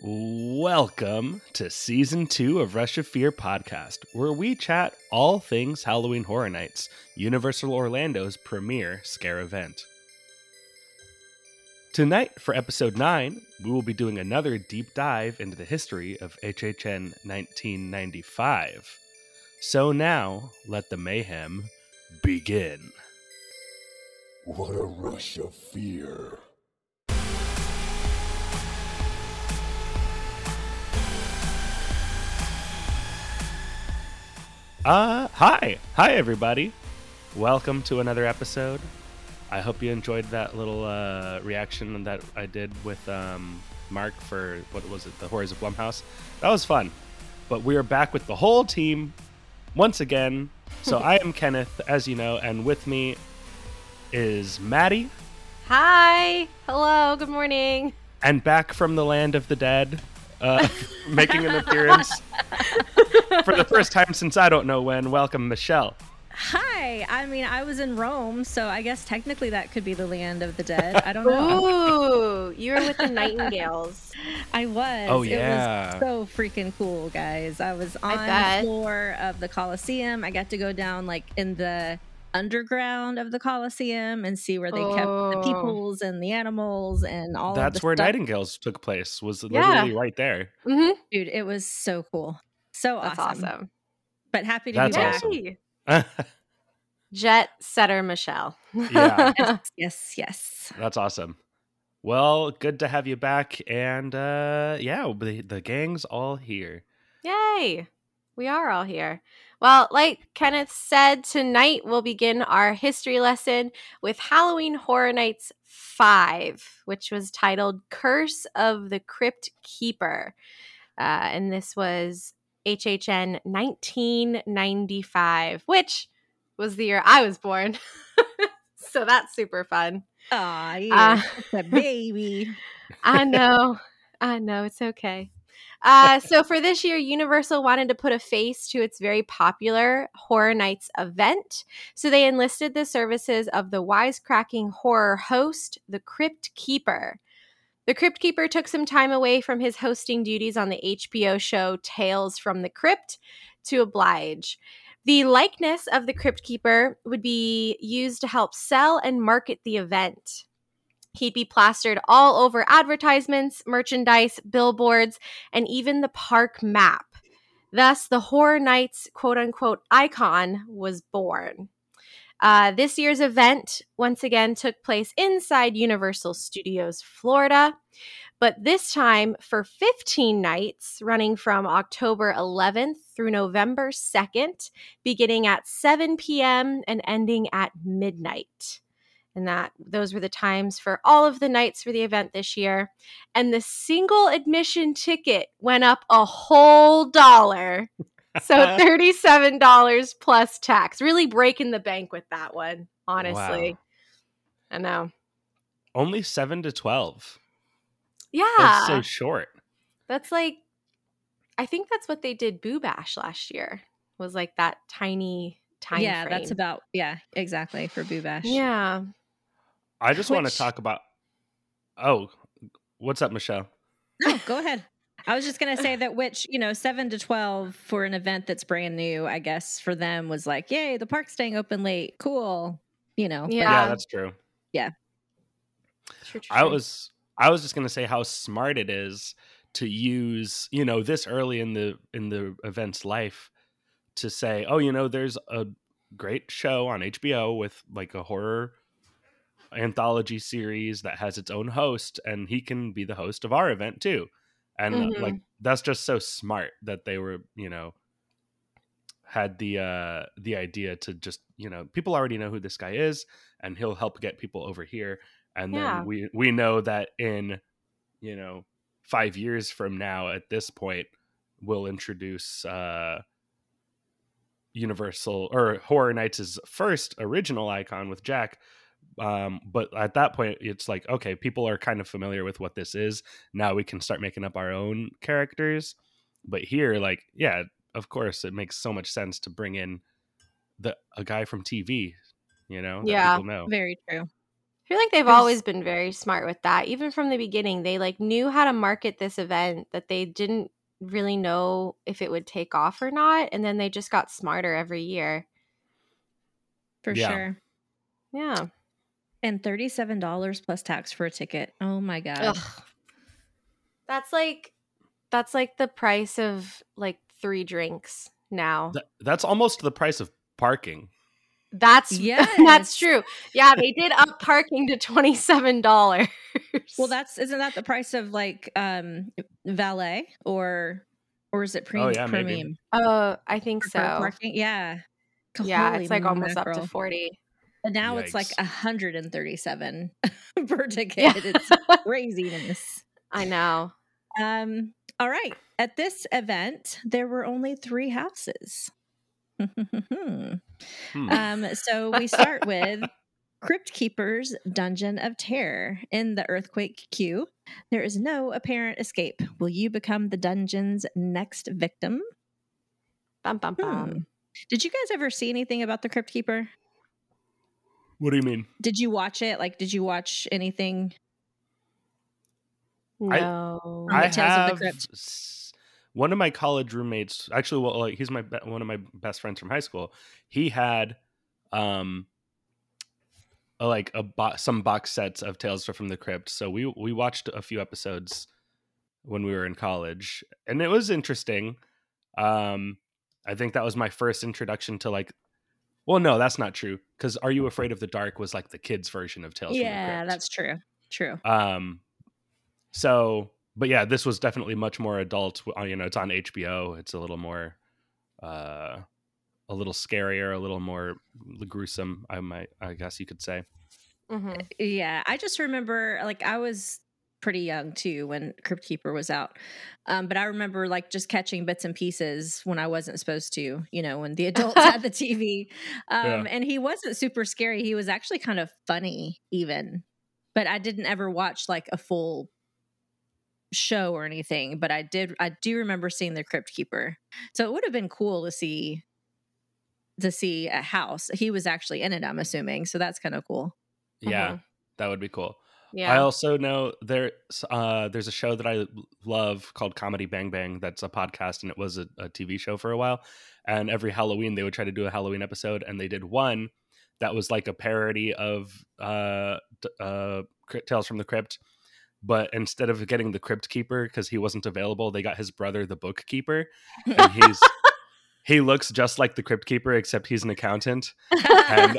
Welcome to Season 2 of Rush of Fear Podcast, where we chat all things Halloween Horror Nights, Universal Orlando's premier scare event. Tonight, for Episode 9, we will be doing another deep dive into the history of HHN 1995. So now, let the mayhem begin. What a rush of fear. Hi everybody. Welcome to another episode. I hope you enjoyed that little reaction that I did with Mark for, what was it, The Horrors of Blumhouse. That was fun. But we are back with the whole team once again. So I am Kenneth, as you know, and with me is Maddie. Hi. Hello. Good morning. And back from the land of the dead, making an appearance. For the first time since I don't know when, welcome Michelle. Hi. I mean, I was in Rome, so I guess technically that could be the land of the dead. I don't know. Ooh, you were with the Nightingales. I was. Oh, yeah. It was so freaking cool, guys. I was on the floor of the Colosseum. I got to go down like in the underground of the Colosseum and see where they kept the peoples and the animals and all that. That's where stuff. Nightingales took place, was literally right there. Mm-hmm. Dude, it was so cool. So that's awesome. But happy to be back. Awesome. Jet setter Michelle. Yeah. Yes. That's awesome. Well, good to have you back. And the gang's all here. Yay. We are all here. Well, like Kenneth said, tonight we'll begin our history lesson with Halloween Horror Nights 5, which was titled Curse of the Crypt Keeper. And this was HHN 1995, which was the year I was born. So that's super fun. Aw, yeah. The baby. I know. It's okay. So for this year, Universal wanted to put a face to its very popular Horror Nights event. So they enlisted the services of the wisecracking horror host, the Crypt Keeper. The Crypt Keeper took some time away from his hosting duties on the HBO show Tales from the Crypt to oblige. The likeness of the Crypt Keeper would be used to help sell and market the event. He'd be plastered all over advertisements, merchandise, billboards, and even the park map. Thus, the Horror Nights quote-unquote icon was born. This year's event, once again, took place inside Universal Studios Florida, but this time for 15 nights, running from October 11th through November 2nd, beginning at 7 p.m. and ending at midnight. And those were the times for all of the nights for the event this year. And the single admission ticket went up a whole $1. So $37 plus tax. Really breaking the bank with that one, honestly. Wow. I know. Only 7 to 12. Yeah. That's so short. That's like, I think that's what they did Boobash last year, was like that tiny time frame. That's about, exactly, for Boobash. Yeah. I just want to talk about, what's up, Michelle? No, go ahead. I was just going to say that 7 to 12 for an event that's brand new, I guess for them was like, yay, the park's staying open late. Cool. Yeah, that's true. Yeah. True. I was just going to say how smart it is to use, this early in the event's life to say, there's a great show on HBO with like a horror anthology series that has its own host, and he can be the host of our event too. And that's just so smart that they were, had the idea to just, people already know who this guy is and he'll help get people over here. And then we know that in, 5 years from now at this point, we'll introduce Universal or Horror Nights' first original icon with Jack. But at that point, it's like, okay, people are kind of familiar with what this is. Now we can start making up our own characters. But here, like, yeah, of course, it makes so much sense to bring in a guy from TV, that people know. Very true. I feel like they've always been very smart with that. Even from the beginning, they like knew how to market this event that they didn't really know if it would take off or not. And then they just got smarter every year. For sure. Yeah. And $37 plus tax for a ticket. Oh my God. Ugh. That's like the price of like 3 drinks now. That's almost the price of parking. That's true. Yeah, they did up parking to $27. Well, isn't that the price of like valet or is it premium? Oh, yeah, maybe. I think so. Parking? Yeah. Yeah, it's like almost up to 40. And now Yikes. It's like 137 per ticket. Yeah. It's craziness. I know. All right. At this event, there were only 3 houses. So we start with Crypt Keeper's Dungeon of Terror. In the earthquake queue, there is no apparent escape. Will you become the dungeon's next victim? Bum, bum, bum. Did you guys ever see anything about the Crypt Keeper? What do you mean? Did you watch it? Like, did you watch anything? No. I have... Of the Crypt? One of my college roommates, actually, well, like, he's one of my best friends from high school. He had some box sets of Tales from the Crypt. So we watched a few episodes when we were in college, and it was interesting. I think that was my first introduction to like. Well, no, that's not true, because Are You Afraid of the Dark was like the kids' version of Tales from the Crypt. Yeah, that's true. True. But yeah, this was definitely much more adult. You know, it's on HBO. It's a little more, a little scarier, a little more gruesome, I guess you could say. Mm-hmm. Yeah, I just remember, like, I was pretty young too when Crypt Keeper was out, but I remember like just catching bits and pieces when I wasn't supposed to. You know, when the adults had the TV, and he wasn't super scary. He was actually kind of funny, even. But I didn't ever watch like a full show or anything, but I do remember seeing the Crypt Keeper. So it would have been cool to see a house. He was actually in it, I'm assuming. So that's kind of cool. Yeah, that would be cool. Yeah. I also know there's a show that I love called Comedy Bang Bang. That's a podcast, and it was a TV show for a while. And every Halloween they would try to do a Halloween episode, and they did one that was like a parody of Tales from the Crypt. But instead of getting the Crypt Keeper, because he wasn't available, they got his brother, the Bookkeeper. And he looks just like the Crypt Keeper, except he's an accountant. And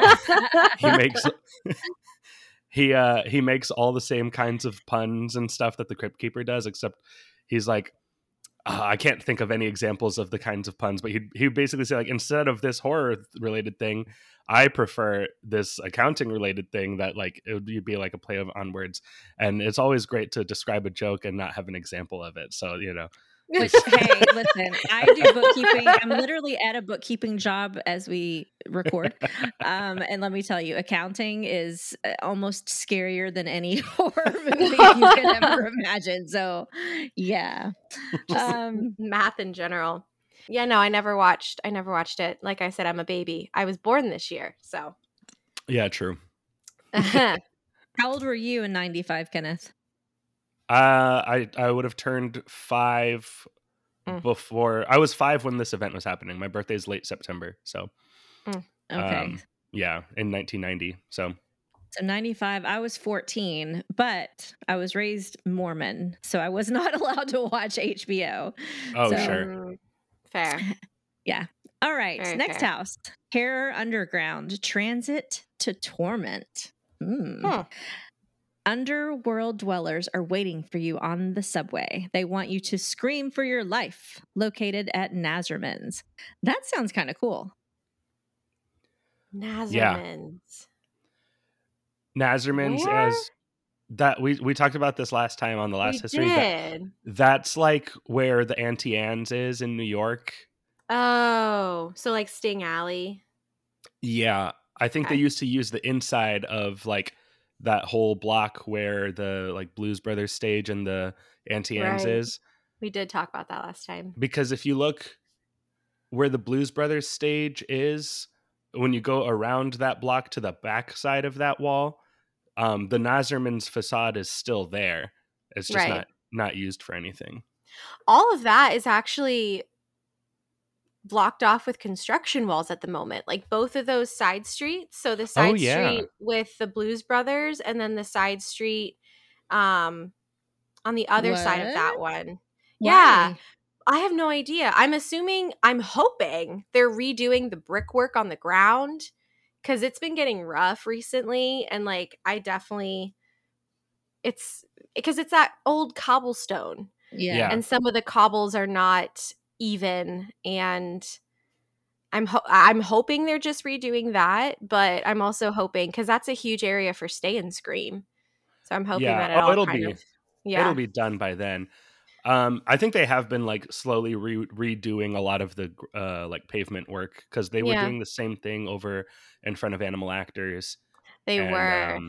he makes all the same kinds of puns and stuff that the Crypt Keeper does, except he's like, I can't think of any examples of the kinds of puns, but he basically say, like, instead of this horror-related thing, I prefer this accounting-related thing that, like, it would be like a play on words. And it's always great to describe a joke and not have an example of it. So, you know. Which, hey, listen, I do bookkeeping. I'm literally at a bookkeeping job as we record. And let me tell you, accounting is almost scarier than any horror movie you can ever imagine. So, yeah. Math in general. Yeah, no, I never watched it. Like I said, I'm a baby. I was born this year, so. Yeah, true. How old were you in 95, Kenneth? I would have turned 5 before. I was 5 when this event was happening. My birthday's late September, so. Okay. In 1990, so. So 95, I was 14, but I was raised Mormon, so I was not allowed to watch HBO. Oh, so. Sure. Fair. Yeah. All right. Very next fair. House. Terror Underground Transit to Torment. Huh. Underworld dwellers are waiting for you on the subway. They want you to scream for your life. Located at Nazerman's. That sounds kind of cool. Nazerman's. Yeah. Nazerman's as that we talked about this last time on the last history. That's like where the Auntie Anne's is in New York. Oh, so like Sting Alley. Yeah, I think they used to use the inside of like that whole block where the like Blues Brothers stage and the Auntie Anne's is. We did talk about that last time. Because if you look where the Blues Brothers stage is, when you go around that block to the back side of that wall, The Nazerman's facade is still there. It's just not used for anything. All of that is actually blocked off with construction walls at the moment, like both of those side streets. So the side street with the Blues Brothers, and then the side street on the other side of that one. Why? Yeah. I have no idea. I'm hoping they're redoing the brickwork on the ground, because it's been getting rough recently. And like, I definitely, it's because it's that old cobblestone. Yeah. And some of the cobbles are not even, and I'm hoping they're just redoing that, but I'm also hoping, because that's a huge area for stay and scream, so I'm hoping that it'll be done by then. I think they have been like slowly redoing a lot of the like pavement work, because they were doing the same thing over in front of Animal Actors. They were.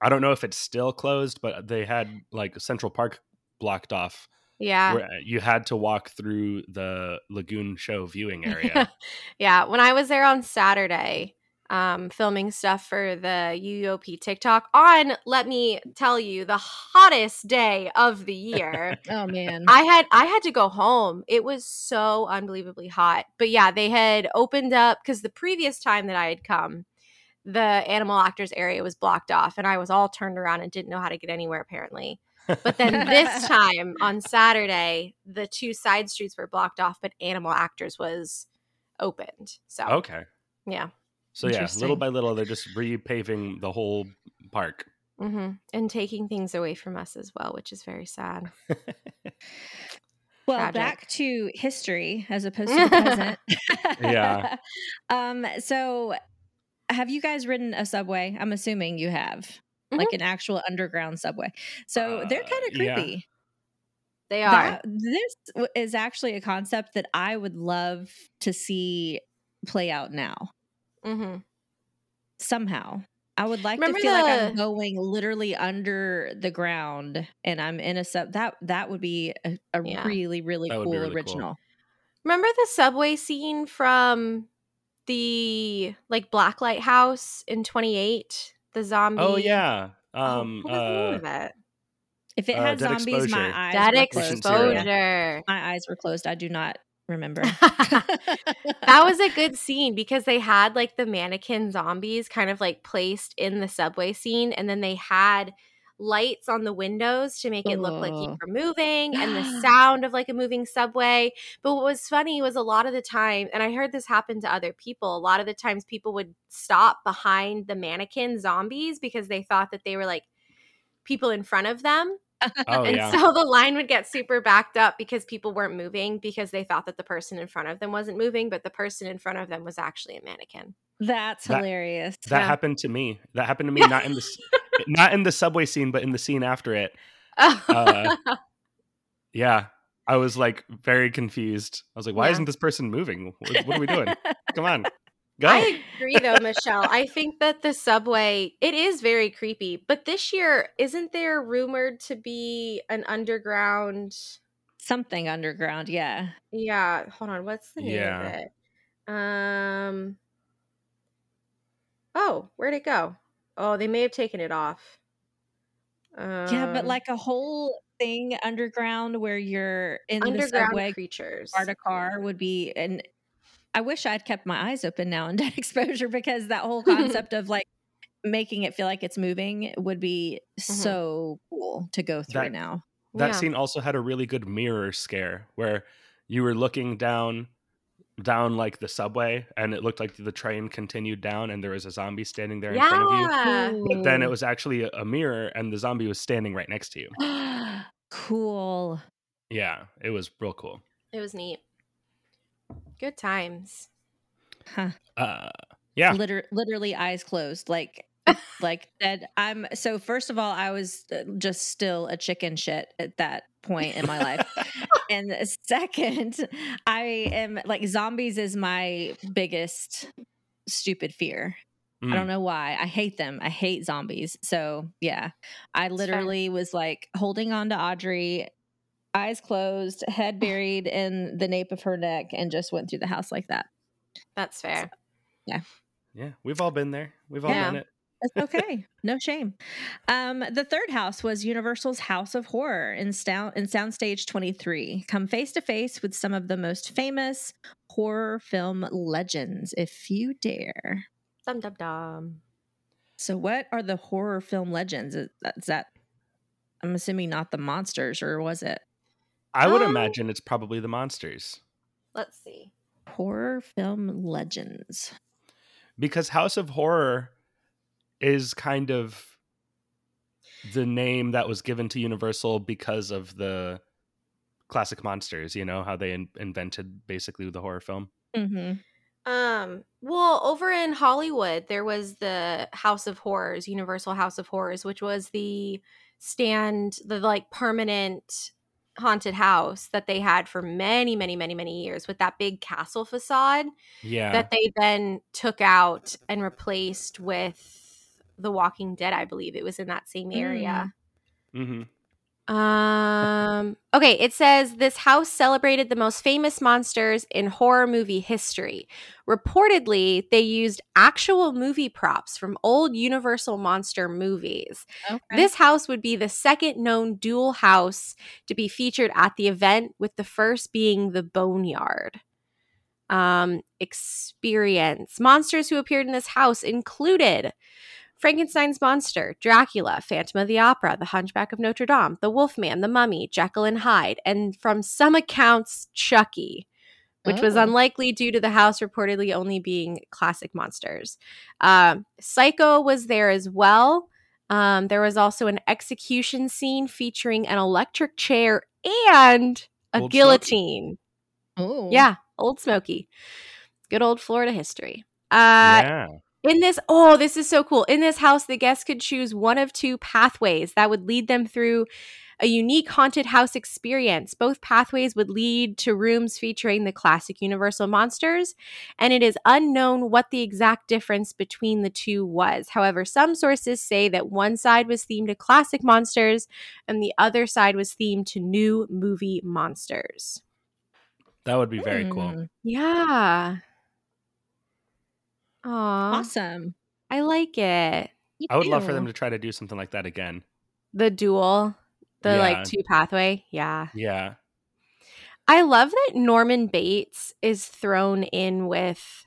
I don't know if it's still closed, but they had like Central Park blocked off. Yeah. Where you had to walk through the lagoon show viewing area. Yeah. When I was there on Saturday, filming stuff for the UOP TikTok on, let me tell you, the hottest day of the year. Oh man. I had to go home. It was so unbelievably hot. But yeah, they had opened up, because the previous time that I had come, the Animal Actors area was blocked off, and I was all turned around and didn't know how to get anywhere apparently. But then this time on Saturday, the two side streets were blocked off, but Animal Actors was opened. So okay, yeah. So yeah, little by little, they're just repaving the whole park. Mm-hmm. And taking things away from us as well, which is very sad. Well, tragic. Back to history as opposed to the present. Yeah. So, have you guys ridden a subway? I'm assuming you have. Like an actual underground subway. So they're kind of creepy. Yeah. They are. This is actually a concept that I would love to see play out now. Mm-hmm. Somehow. I would like to feel like I'm going literally under the ground and I'm in a sub. That would be a really, really cool original. Cool. Remember the subway scene from the like Blacklight House in 28? The zombie. Oh yeah. What was the name of it? If it had zombies, exposure. My eyes. Dead Exposure. My eyes were closed. I do not remember. That was a good scene, because they had like the mannequin zombies kind of like placed in the subway scene, and then they had lights on the windows to make it look like you were moving, and the sound of like a moving subway. But what was funny was, a lot of the time, and I heard this happen to other people, a lot of the times people would stop behind the mannequin zombies because they thought that they were like people in front of them. So the line would get super backed up because people weren't moving, because they thought that the person in front of them wasn't moving, but the person in front of them was actually a mannequin. That's hilarious. That happened to me. Not in the subway scene, but in the scene after it. Yeah, I was like very confused. I was like, why isn't this person moving? What are we doing? Come on, go. I agree though, Michelle. I think that the subway, it is very creepy. But this year, isn't there rumored to be an underground? Something underground, yeah. Yeah, hold on. What's the name of it? Oh, where'd it go? Oh, they may have taken it off. Yeah, but like a whole thing underground where you're in the subway, creatures, car to car would be. And I wish I'd kept my eyes open now in Dead Exposure, because that whole concept of like making it feel like it's moving would be so cool to go through now. That scene also had a really good mirror scare where you were looking down like the subway, and it looked like the train continued down, and there was a zombie standing there in front of you. But then it was actually a mirror, and the zombie was standing right next to you. Cool. Yeah, it was real cool. It was neat. Good times. Huh. Yeah. Literally eyes closed. Like that. So first of all, I was just still a chicken shit at that point in my life. And second, I am like, zombies is my biggest stupid fear. I don't know why. I hate them. I hate zombies. So yeah, I literally was like holding on to Audrey, eyes closed, head buried in the nape of her neck, and just went through the house like that. That's fair. So, yeah. Yeah. We've all been there. We've all done it. It's okay. No shame. The third house was Universal's House of Horror in Soundstage 23. Come face to face with some of the most famous horror film legends, if you dare. Dum dum dum. So what are the horror film legends? Is that, I'm assuming not the monsters, or was it? I would imagine it's probably the monsters. Let's see. Horror film legends. Because House of Horror is kind of the name that was given to Universal because of the classic monsters, you know, how they invented basically the horror film. Mm-hmm. Well, over in Hollywood, there was the House of Horrors, Universal House of Horrors, which was the like permanent haunted house that they had for many, many, many, many years with that big castle facade. Yeah. That they then took out and replaced with The Walking Dead, I believe. It was in that same area. Mm-hmm. Okay, it says, this house celebrated the most famous monsters in horror movie history. Reportedly, they used actual movie props from old Universal monster movies. Okay. This house would be the second known dual house to be featured at the event, with the first being the Boneyard. Experience. Monsters who appeared in this house included Frankenstein's monster, Dracula, Phantom of the Opera, The Hunchback of Notre Dame, The Wolfman, The Mummy, Jekyll and Hyde, and from some accounts, Chucky, which was unlikely due to the house reportedly only being classic monsters. Psycho was there as well. There was also an execution scene featuring an electric chair and a guillotine. Oh, yeah, Old Smoky. Good old Florida history. Yeah. In this, this is so cool. In this house, the guests could choose one of two pathways that would lead them through a unique haunted house experience. Both pathways would lead to rooms featuring the classic Universal monsters, and it is unknown what the exact difference between the two was. However, some sources say that one side was themed to classic monsters, and the other side was themed to new movie monsters. That would be very cool. Yeah. Aww. Awesome. I like it. I would love for them to try to do something like that again. The dual, like two pathway. Yeah. Yeah. I love that Norman Bates is thrown in with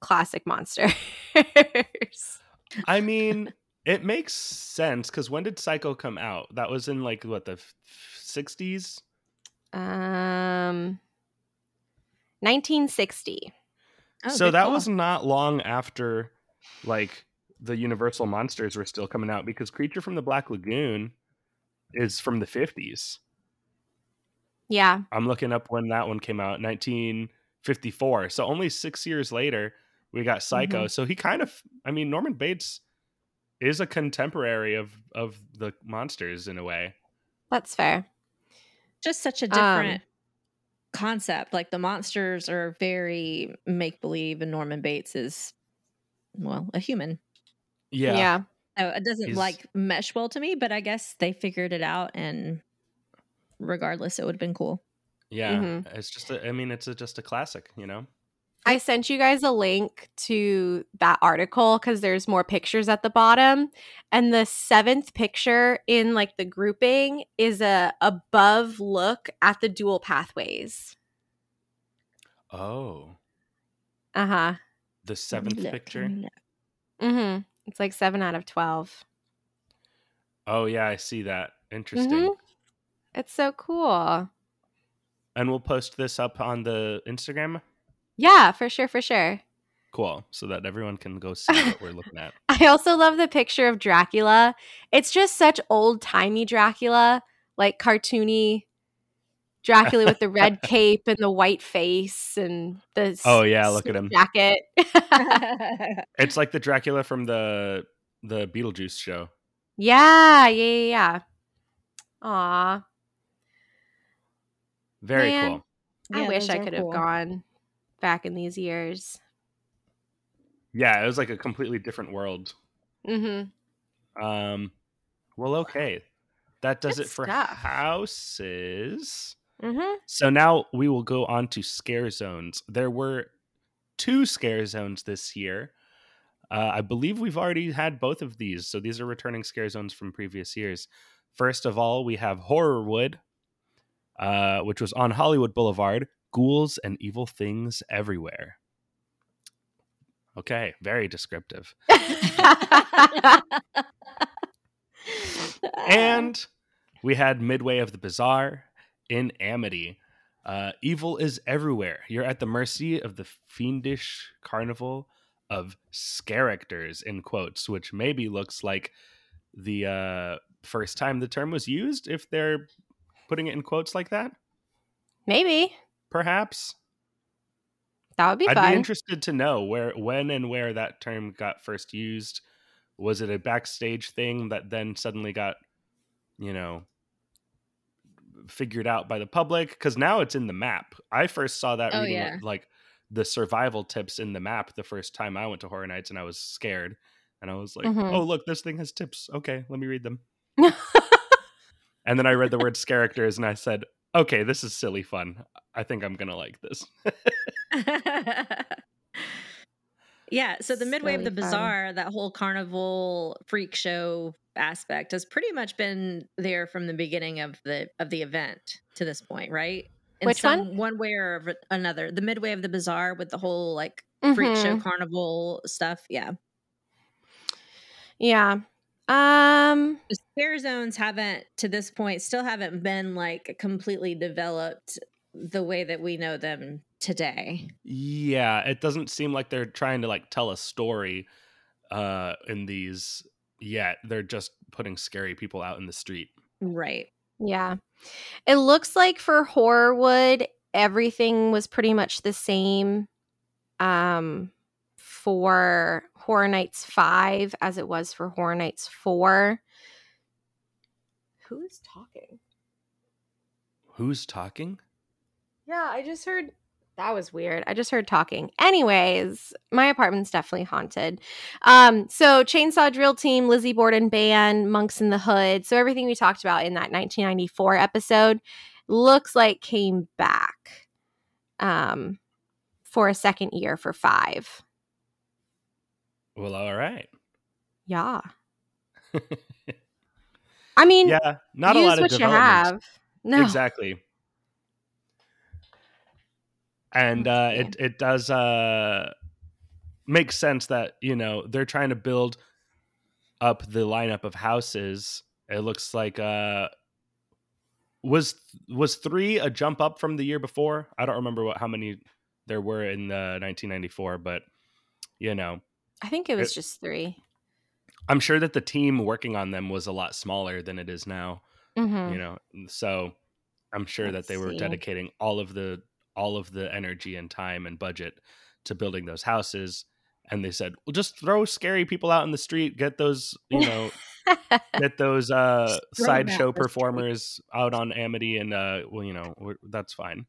classic monsters. I mean, it makes sense, because when did Psycho come out? That was in like, what, the 60s? 1960. So that was not long after, like, the Universal monsters were still coming out, because Creature from the Black Lagoon is from the 50s. Yeah. I'm looking up when that one came out, 1954. So only 6 years later, we got Psycho. Mm-hmm. So he kind of, I mean, Norman Bates is a contemporary of the monsters in a way. That's fair. Just such a different concept. Like, the monsters are very make-believe, and Norman Bates is, well, a human. Yeah. Yeah. So it doesn't, like, mesh well to me, but I guess they figured it out, and regardless, it would have been cool. Yeah. Mm-hmm. It's just, just a classic, you know? I sent you guys a link to that article because there's more pictures at the bottom. And the seventh picture in like the grouping is a above look at the dual pathways. Oh. Uh-huh. The seventh picture? Mm-hmm. It's like 7 out of 12. Oh, yeah. I see that. Interesting. Mm-hmm. It's so cool. And we'll post this up on the Instagram. Yeah, for sure, for sure. Cool. So that everyone can go see what we're looking at. I also love the picture of Dracula. It's just such old-timey Dracula, like cartoony Dracula with the red cape and the white face and the look at him jacket. It's like the Dracula from the Beetlejuice show. Yeah. Aw. Very cool. I wish I could have gone back in these years. Yeah, it was like a completely different world. Mm-hmm. Well, okay. That does it for houses. Mm-hmm. So now we will go on to scare zones. There were 2 scare zones this year. I believe we've already had both of these. So these are returning scare zones from previous years. First of all, we have Horrorwood, which was on Hollywood Boulevard. Ghouls and evil things everywhere. Okay, very descriptive. And we had Midway of the Bizarre in Amity. Evil is everywhere. You're at the mercy of the fiendish carnival of scaracters, in quotes, which maybe looks like the first time the term was used, if they're putting it in quotes like that. Maybe. Perhaps. That would be fun. I'd be interested to know when and where that term got first used. Was it a backstage thing that then suddenly got, you know, figured out by the public? Because now it's in the map. I first saw that reading like the survival tips in the map the first time I went to Horror Nights, and I was scared. And I was like, oh, look, this thing has tips. Okay, let me read them. And then I read the word scaracters and I said, okay, this is silly fun. I think I'm going to like this. Yeah, so the Midway of the Bazaar, that whole carnival freak show aspect has pretty much been there from the beginning of the event to this point, right? In which one way or another. The Midway of the Bazaar with the whole like freak show carnival stuff, yeah. Yeah. The scare zones haven't, to this point, still haven't been like completely developed the way that we know them today. Yeah, it doesn't seem like they're trying to like tell a story in these yet. They're just putting scary people out in the street. Right. Yeah. It looks like for Horrorwood, everything was pretty much the same for Horror Nights 5 as it was for Horror Nights 4. Who's talking? Who's talking? Yeah, I just heard... That was weird. I just heard talking. Anyways, my apartment's definitely haunted. So Chainsaw Drill Team, Lizzie Borden Band, Monks in the Hood. So everything we talked about in that 1994 episode looks like came back for a second year for 5. Well, all right. Yeah. I mean, yeah, not a lot of development. No. Exactly. And it does make sense that, you know, they're trying to build up the lineup of houses. It looks like was 3 a jump up from the year before? I don't remember how many there were in 1994, but, you know. I think it was just 3. I'm sure that the team working on them was a lot smaller than it is now, you know. So I'm sure that they were dedicating all of the energy and time and budget to building those houses. And they said, well, just throw scary people out in the street, get those, you know, sideshow performers out on Amity. And, well, you know, that's fine.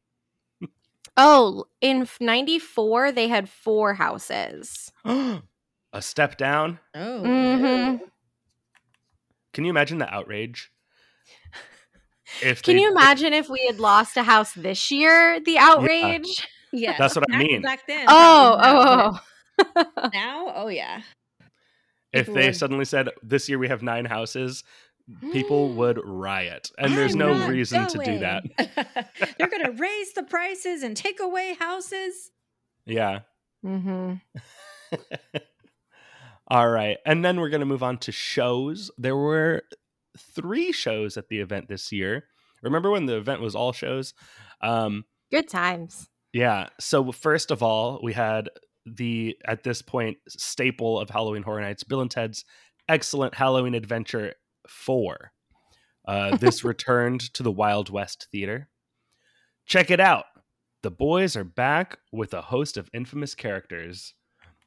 Oh, in 94, they had 4 houses. A step down. Oh, can you imagine the outrage? Can you imagine if we had lost a house this year? The outrage. Yeah, that's what I mean. Back then. Oh. Now, If they suddenly said this year we have 9 houses, people would riot, and there's no reason to do that. They're going to raise the prices and take away houses. Yeah. All right, and then we're going to move on to shows. There were 3 shows at the event this year. Remember when the event was all shows? Good times. Yeah. So first of all, we had the, at this point, staple of Halloween Horror Nights, Bill and Ted's Excellent Halloween Adventure 4. This returned to the Wild West Theater. Check it out. The boys are back with a host of infamous characters.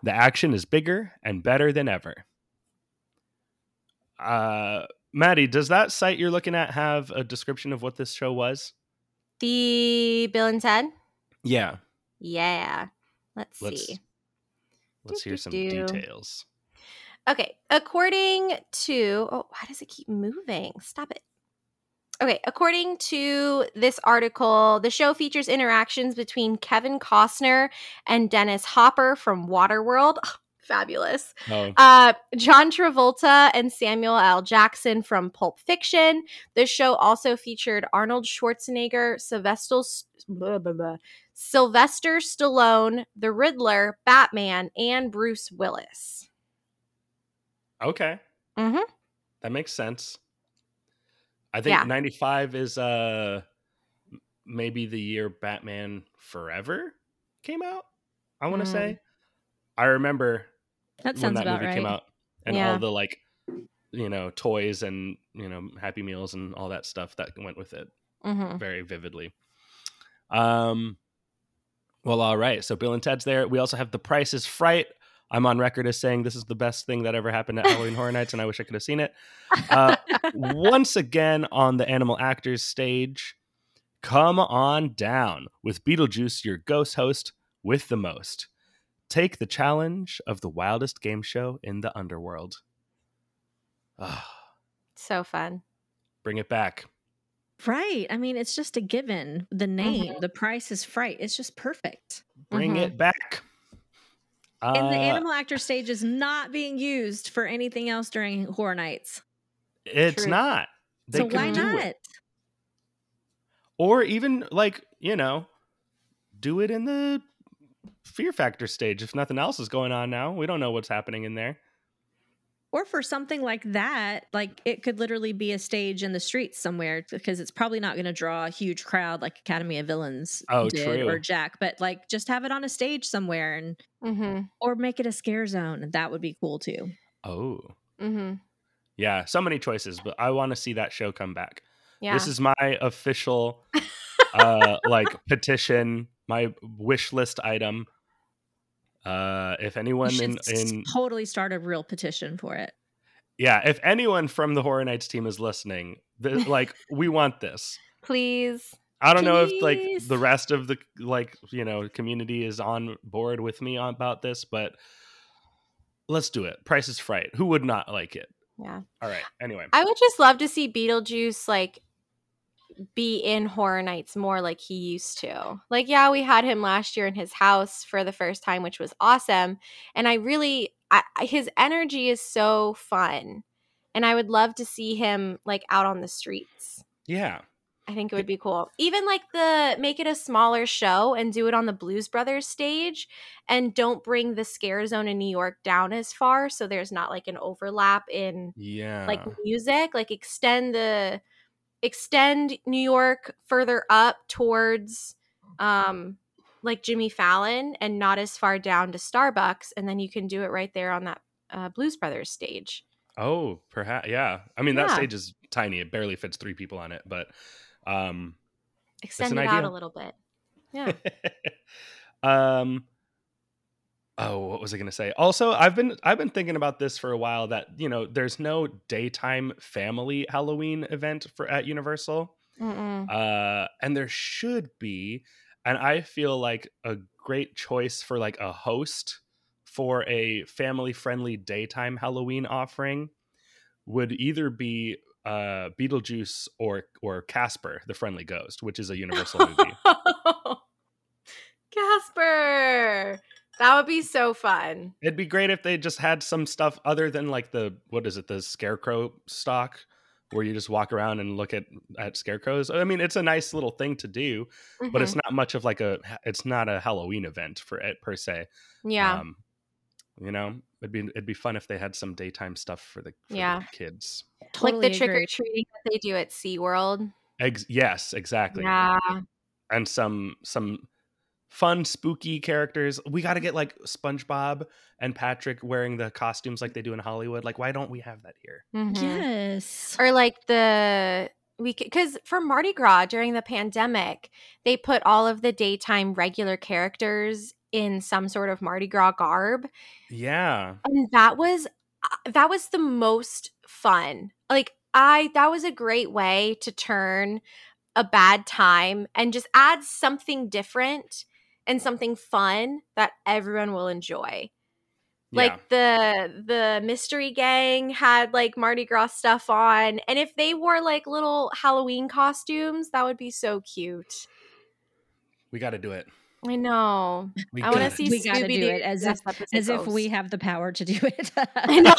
The action is bigger and better than ever. Maddie, does that site you're looking at have a description of what this show was? The Bill and Ted? Yeah. Yeah. Let's see. Let's hear some details. Okay. According to... Oh, why does it keep moving? Stop it. Okay. According to this article, the show features interactions between Kevin Costner and Dennis Hopper from Waterworld. Fabulous. Oh. John Travolta and Samuel L. Jackson from Pulp Fiction. This show also featured Arnold Schwarzenegger, Sylvester Stallone, The Riddler, Batman, and Bruce Willis. Okay. Mm-hmm. That makes sense. I think 95 is maybe the year Batman Forever came out, I want to say. I remember when that movie came out and all the, like, you know, toys and, you know, Happy Meals and all that stuff that went with it very vividly. Well, all right. So Bill and Ted's there. We also have The Price Is Fright. I'm on record as saying this is the best thing that ever happened at Halloween Horror Nights, and I wish I could have seen it. Once again on the Animal Actors stage, come on down with Beetlejuice, your ghost host with the most. Take the challenge of the wildest game show in the underworld. So fun. Bring it back. Right. I mean, it's just a given. The name, The Price Is Fright. It's just perfect. Bring it back. And the Animal Actor stage is not being used for anything else during Horror Nights. It's not. They so why not? It. Or even, like, you know, do it in the Fear Factor stage if nothing else is going on now. We don't know what's happening in there. Or for something like that, like, it could literally be a stage in the streets somewhere, because it's probably not going to draw a huge crowd like Academy of Villains did, or Jack, but, like, just have it on a stage somewhere and or make it a scare zone, and that would be cool too. Yeah, so many choices, but I want to see that show come back. This is my official like petition, my wish list item. If anyone in totally start a real petition for it. Yeah, if anyone from the Horror Nights team is listening, like, we want this. Please. I don't know if, like, the rest of the, like, you know, community is on board with me about this, but let's do it. Price Is Fright. Who would not like it? Yeah. All right. Anyway, I would just love to see Beetlejuice, like, be in Horror Nights more like he used to. Like, yeah, we had him last year in his house for the first time, which was awesome. And I really, his energy is so fun. And I would love to see him, like, out on the streets. Yeah. I think it would be cool. Even, like, make it a smaller show and do it on the Blues Brothers stage, and don't bring the scare zone in New York down as far, so there's not, like, an overlap in like music. Like, extend New York further up towards like Jimmy Fallon, and not as far down to Starbucks, and then you can do it right there on that Blues Brothers stage. Oh, perhaps. Yeah. I mean, that stage is tiny. It barely fits 3 people on it, but extend it out a little bit. Yeah. What was I going to say? Also, I've been thinking about this for a while, that, you know, there's no daytime family Halloween event at Universal. And there should be, and I feel like a great choice for, like, a host for a family-friendly daytime Halloween offering would either be Beetlejuice or Casper, the Friendly Ghost, which is a Universal movie. Casper! That would be so fun. It'd be great if they just had some stuff other than, like, the scarecrow stock, where you just walk around and look at scarecrows. I mean, it's a nice little thing to do, but it's not much of, like, it's not a Halloween event for it per se. Yeah. You know, it'd be fun if they had some daytime stuff for the kids. Totally, like the trick-or-treating that they do at SeaWorld. Yes, exactly. Yeah. And some fun, spooky characters. We got to get, like, SpongeBob and Patrick wearing the costumes like they do in Hollywood. Like, why don't we have that here? Yes. Or, like, because for Mardi Gras during the pandemic, they put all of the daytime regular characters in some sort of Mardi Gras garb. Yeah. And that was the most fun. Like, that was a great way to turn a bad time and just add something different and something fun that everyone will enjoy. Yeah. Like the mystery gang had, like, Mardi Gras stuff on, and if they wore, like, little Halloween costumes, that would be so cute. We got to do it. I know. I want to see Scooby-Doo. We got to do it as if we have the power to do it. I know.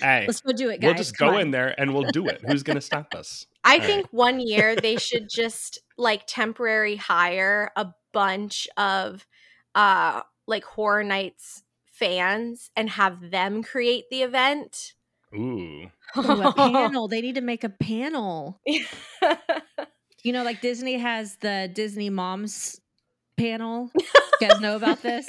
Hey, let's go do it, guys. We'll just go in there and we'll do it. Who's going to stop us? I think 1 year they should just like temporary hire a bunch of like Horror Nights fans and have them create the event. Ooh. Oh, a panel. They need to make a panel. You know, like Disney has the Disney Moms panel. You guys know about this?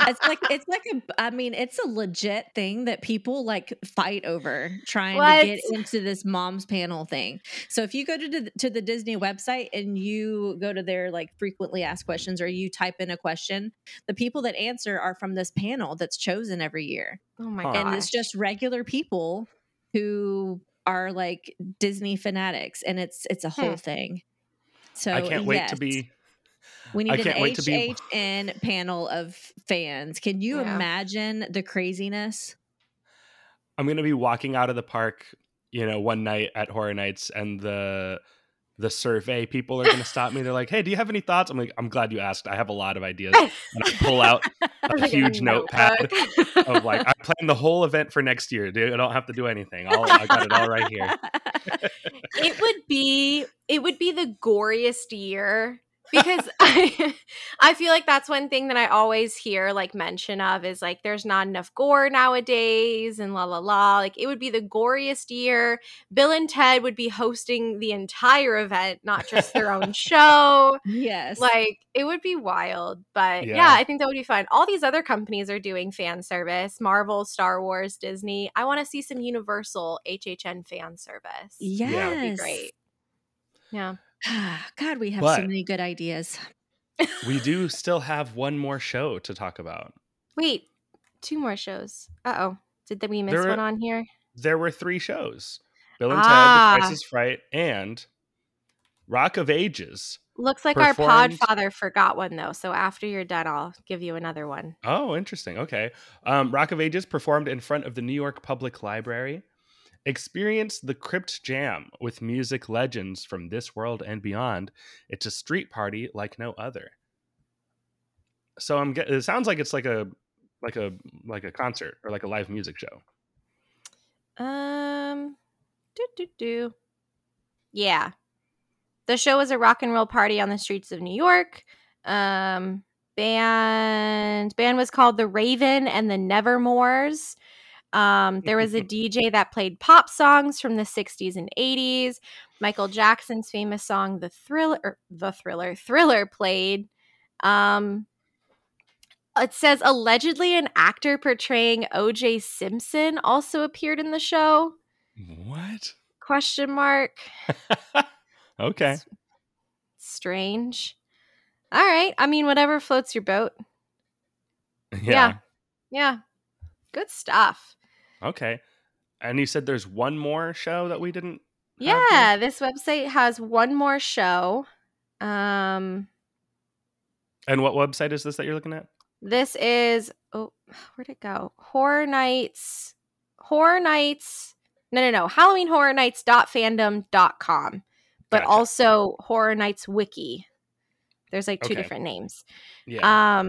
It's a legit thing that people like fight over trying to get into this mom's panel thing. So if you go to the Disney website and you go to their like frequently asked questions or you type in a question, the people that answer are from this panel that's chosen every year. Oh my god. And it's just regular people who are like Disney fanatics and it's a whole thing. So I can't wait to be We need an HHN panel of fans. Can you imagine the craziness? I'm going to be walking out of the park, you know, one night at Horror Nights, and the survey people are going to stop me. They're like, "Hey, do you have any thoughts?" I'm like, "I'm glad you asked. I have a lot of ideas." And I pull out a huge notepad of like, "I plan the whole event for next year, dude. I don't have to do anything. I got it all right here." It would be the goriest year. Because I feel like that's one thing that I always hear like mention of is like there's not enough gore nowadays and la la la. Like it would be the goriest year. Bill and Ted would be hosting the entire event, not just their own show. Yes. Like it would be wild. But yeah, I think that would be fun. All these other companies are doing fan service. Marvel, Star Wars, Disney. I want to see some Universal HHN fan service. Yes. Yeah. That would be great. Yeah. God, we have so many good ideas. We do still have one more show to talk about. Wait, two more shows. Uh-oh. Did we miss one on here? There were three shows. Bill and Ted, The Price Is Fright, and Rock of Ages. Looks like our podfather forgot one, though. So after you're done, I'll give you another one. Oh, interesting. Okay. Rock of Ages performed in front of the New York Public Library. Experience the Crypt Jam with music legends from this world and beyond. It's a street party like no other. So it sounds like it's like a concert or like a live music show. Yeah, the show is a rock and roll party on the streets of New York. Band was called The Raven and the Nevermores. There was a DJ that played pop songs from the 60s and 80s. Michael Jackson's famous song, The Thriller played. It says allegedly an actor portraying O.J. Simpson also appeared in the show. What? Question mark. Okay. It's strange. All right. I mean, whatever floats your boat. Yeah. Good stuff. Okay. And you said there's one more show that we didn't have? Yeah, this website has one more show. And what website is this that you're looking at? This is where'd it go? Horror Nights. No. HalloweenHorrorNights.fandom.com. But gotcha. Also Horror Nights Wiki. There's like two different names. Yeah.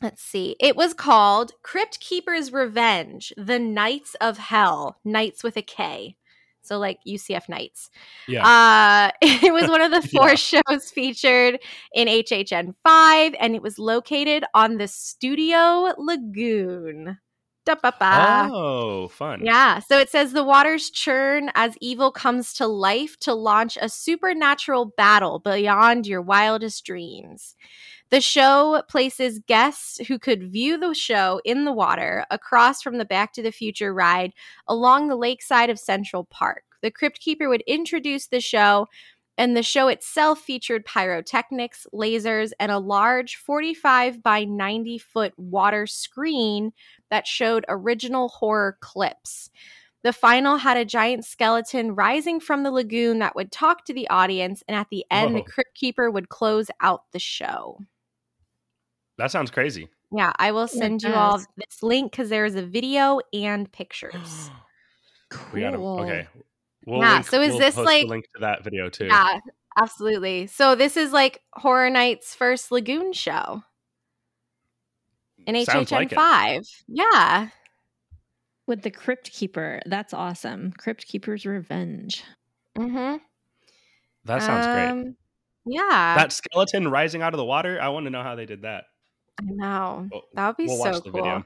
Let's see. It was called Crypt Keeper's Revenge, The Knights of Hell. Knights with a K. So like UCF Knights. Yeah. It was one of the four shows featured in HHN 5, and it was located on the Studio Lagoon. Da-ba-ba. Oh, fun. Yeah. So it says the waters churn as evil comes to life to launch a supernatural battle beyond your wildest dreams. The show places guests who could view the show in the water across from the Back to the Future ride along the lakeside of Central Park. The Crypt Keeper would introduce the show, and the show itself featured pyrotechnics, lasers, and a large 45 by 90 foot water screen that showed original horror clips. The final had a giant skeleton rising from the lagoon that would talk to the audience, and at the end, the Crypt Keeper would close out the show. That sounds crazy. Yeah, I will send you all this link because there is a video and pictures. Cool. We got them. Okay. We'll post the link to that video too. Yeah. Absolutely. So this is like Horror Nights' first Lagoon show in HHN 5. Yeah. With the Crypt Keeper. That's awesome. Crypt Keeper's Revenge. Mm-hmm. That sounds great. Yeah. That skeleton rising out of the water. I want to know how they did that. I know. That would be so cool. Video.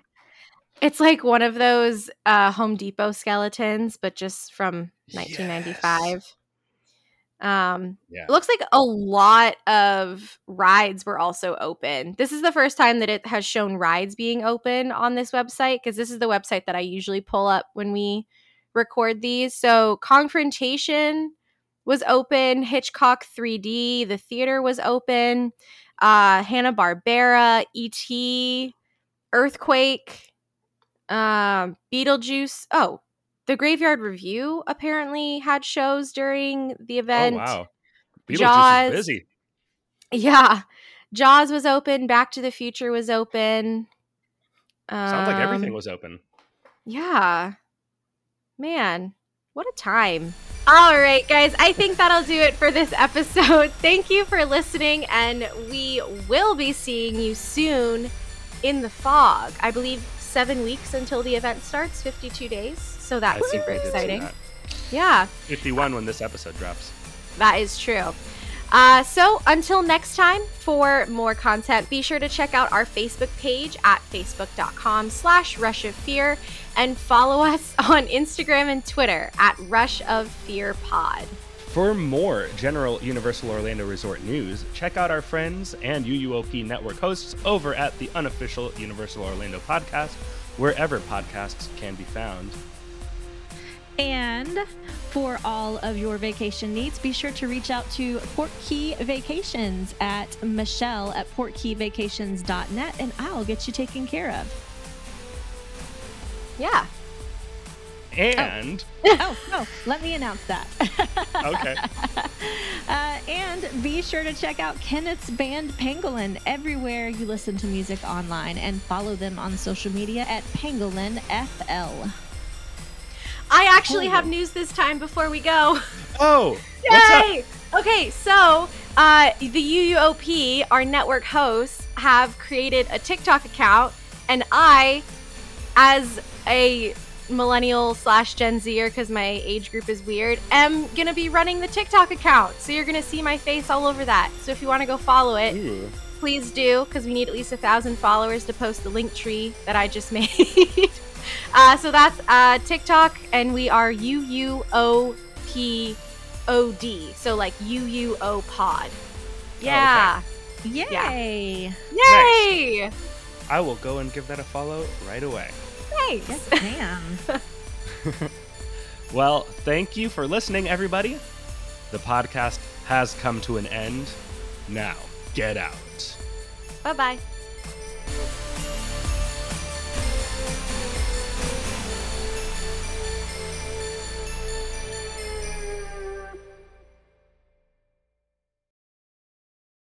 It's like one of those Home Depot skeletons, but just from 1995. It looks like a lot of rides were also open. This is the first time that it has shown rides being open on this website, because this is the website that I usually pull up when we record these. So Confrontation was open, Hitchcock 3D, the theater was open, Hanna-Barbera, E.T., Earthquake, Beetlejuice. Oh, The Graveyard Review apparently had shows during the event. Oh, wow. Beetlejuice is busy. Yeah. Jaws was open. Back to the Future was open. Sounds like everything was open. Yeah. Man, what a time. All right, guys. I think that'll do it for this episode. Thank you for listening, and we will be seeing you soon in the fog. I believe 7 weeks until the event starts, 52 days. So that's super exciting. That. Yeah. 51 when this episode drops. That is true. So until next time, for more content, be sure to check out our Facebook page at facebook.com/Rush of Fear and follow us on Instagram and Twitter at Rush of Fear Pod. For more general Universal Orlando Resort news, check out our friends and UUOP network hosts over at the Unofficial Universal Orlando Podcast, wherever podcasts can be found. And for all of your vacation needs, be sure to reach out to Port Key Vacations at michelle@portkeyvacations.net, and I'll get you taken care of. Yeah. And let me announce that. Okay. And be sure to check out Kenneth's band Pangolin everywhere you listen to music online, and follow them on social media at PangolinFL. I actually have news this time before we go. Oh, yay! Okay, so the UUOP, our network hosts, have created a TikTok account, and I, as a millennial / Gen Zer, because my age group is weird, am gonna be running the TikTok account, so you're gonna see my face all over that. So if you want to go follow it, please do, because we need at least 1,000 followers to post the link tree that I just made. So that's TikTok, and we are UUOPOD, so like UUO Pod. Yeah. Oh, okay. Yay! Yeah. Yay! Next. I will go and give that a follow right away. Yes, ma'am. Well, thank you for listening, everybody. The podcast has come to an end. Now, get out. Bye-bye.